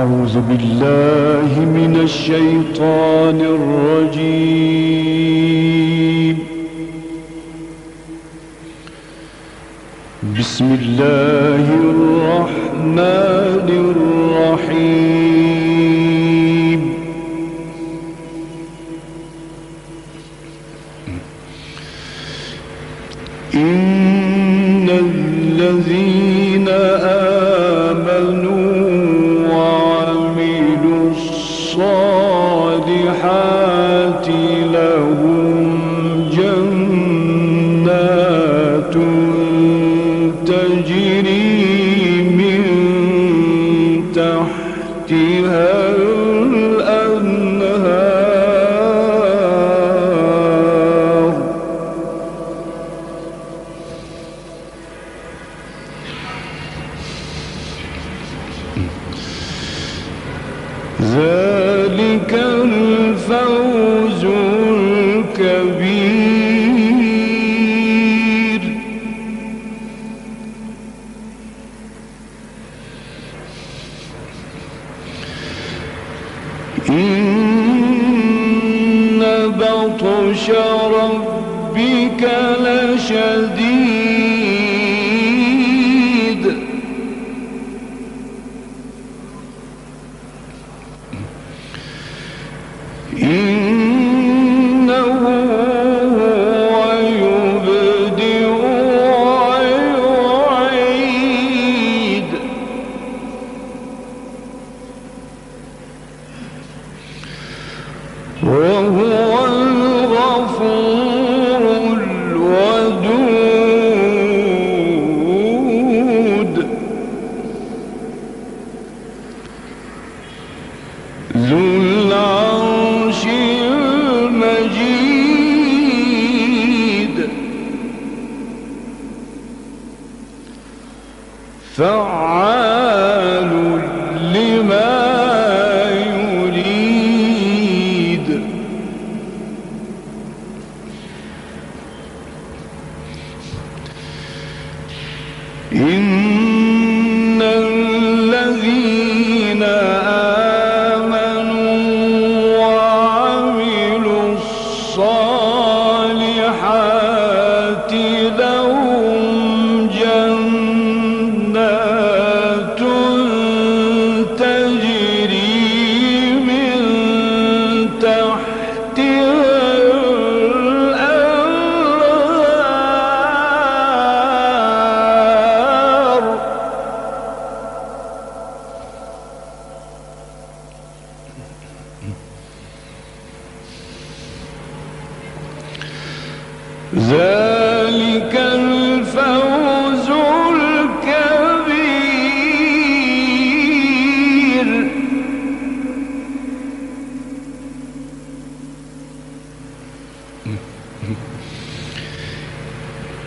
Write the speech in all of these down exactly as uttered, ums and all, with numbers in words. أعوذ بالله من الشيطان الرجيم. بسم الله الرحمن الرحيم. إن الذين آمنوا الصالحات لهم جنات تجري من تحتها الأنهار ذلك الفوز الكبير. إن بطش ربك لشديد. إنه هو يبدئ ويعيد. وهو الغفور الودود. فعال لما يريد. إن الذين آمنوا وعملوا الصالحات لهم جنات تجري من تحتها الأنهار. ذلك الفوز الكبير.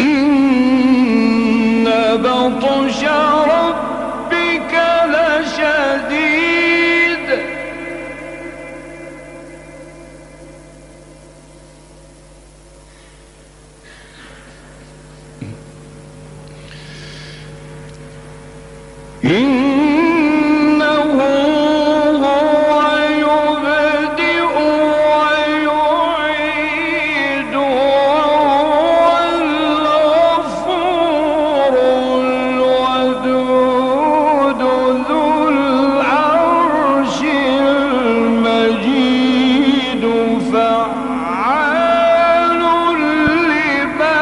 إن بطش ربك لشديد. إنه هو يبدئ ويعيد وهو الغفور الودود ذو العرش المجيد. فعال لما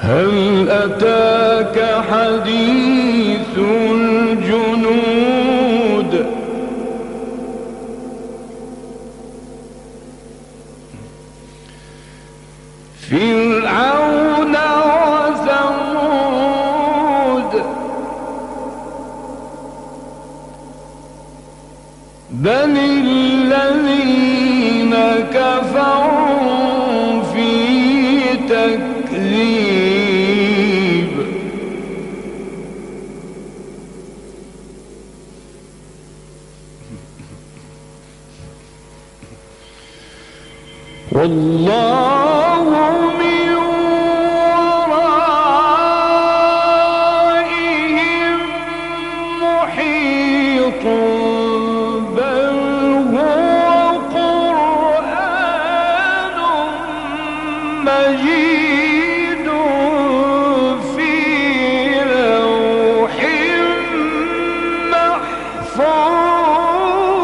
هل أتاك حديث الجنود؟ فرعون وثمود بل الذين كفروا في تكذيب. والله من ورائهم محيط بل هو قرآن مجيد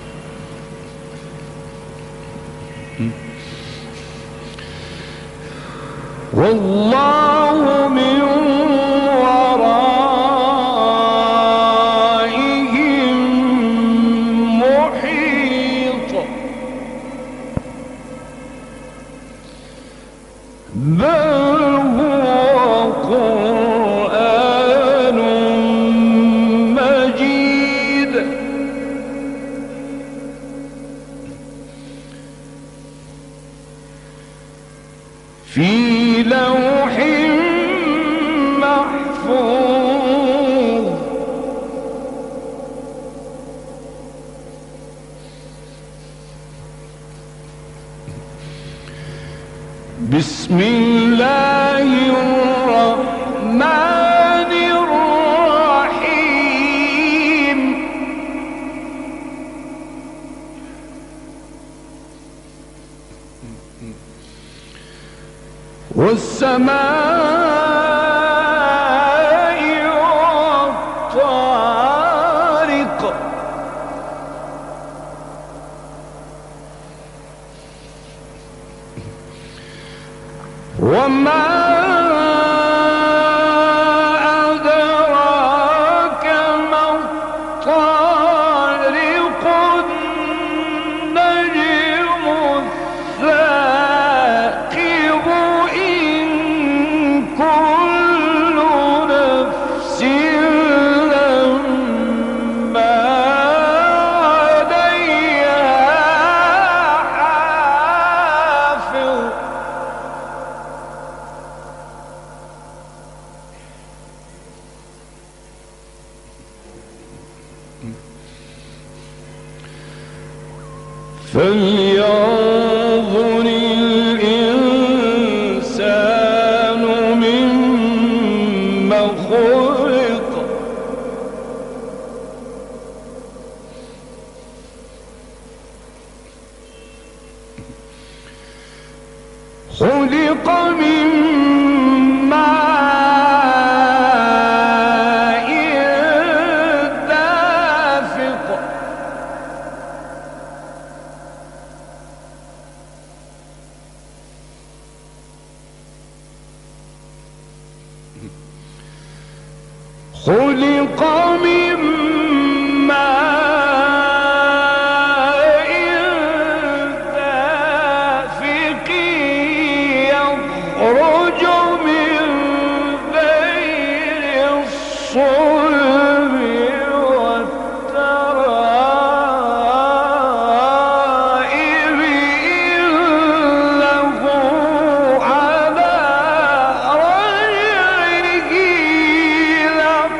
في لوح محفوظ. والله من ورائهم محيط بل هو قرآن مجيد في لوح محفوظ. بسم الله الرحمن الرحيم والسماء والطارق وما أدراك ما الطارق النجم الثاقب فلينظر الإنسان مما خلق. خلق مما خلق من ماء دافق يخرج من بين الصلب والترائب إنه على رجعه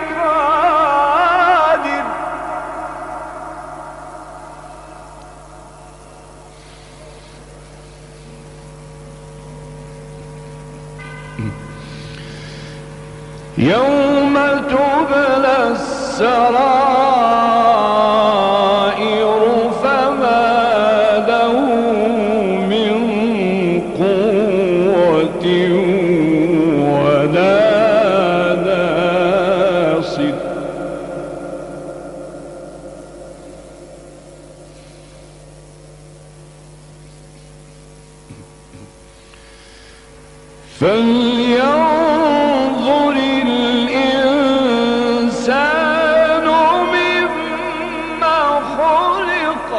يوم تبلى السرائر فما له من قوة ولا ناصر. فلينظر الإنسان مما خلق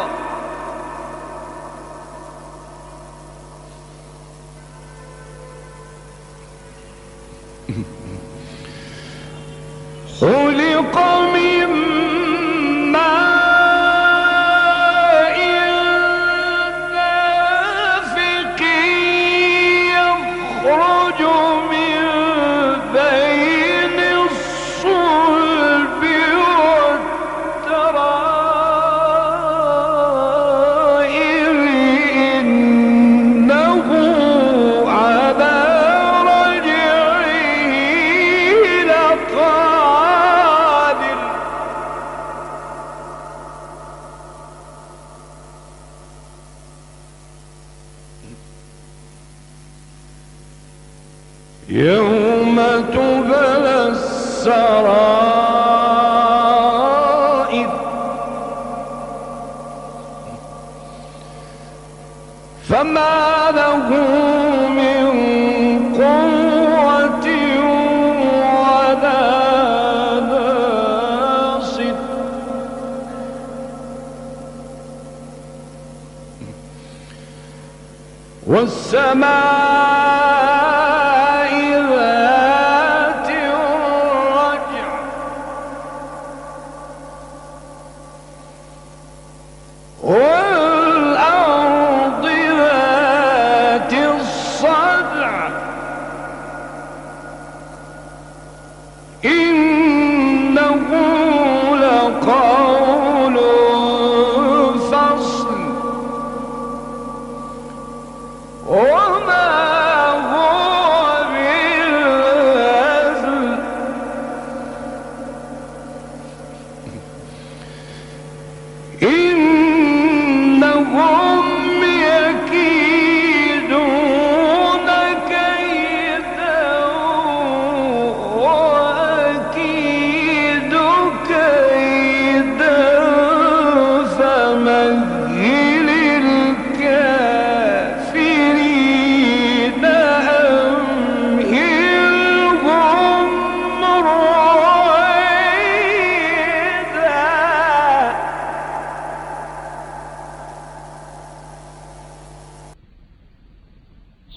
خلق مما يخرج من بين يوم تبلى السرائر فما له والسماء ذات الرجع والأرض ذات الصدع إنه لقول فصل وما هو بالهزل إنهم يكيدون كيدا وأكيد كيدا فمهل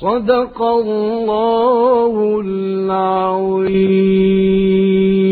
صدق الله العظيم.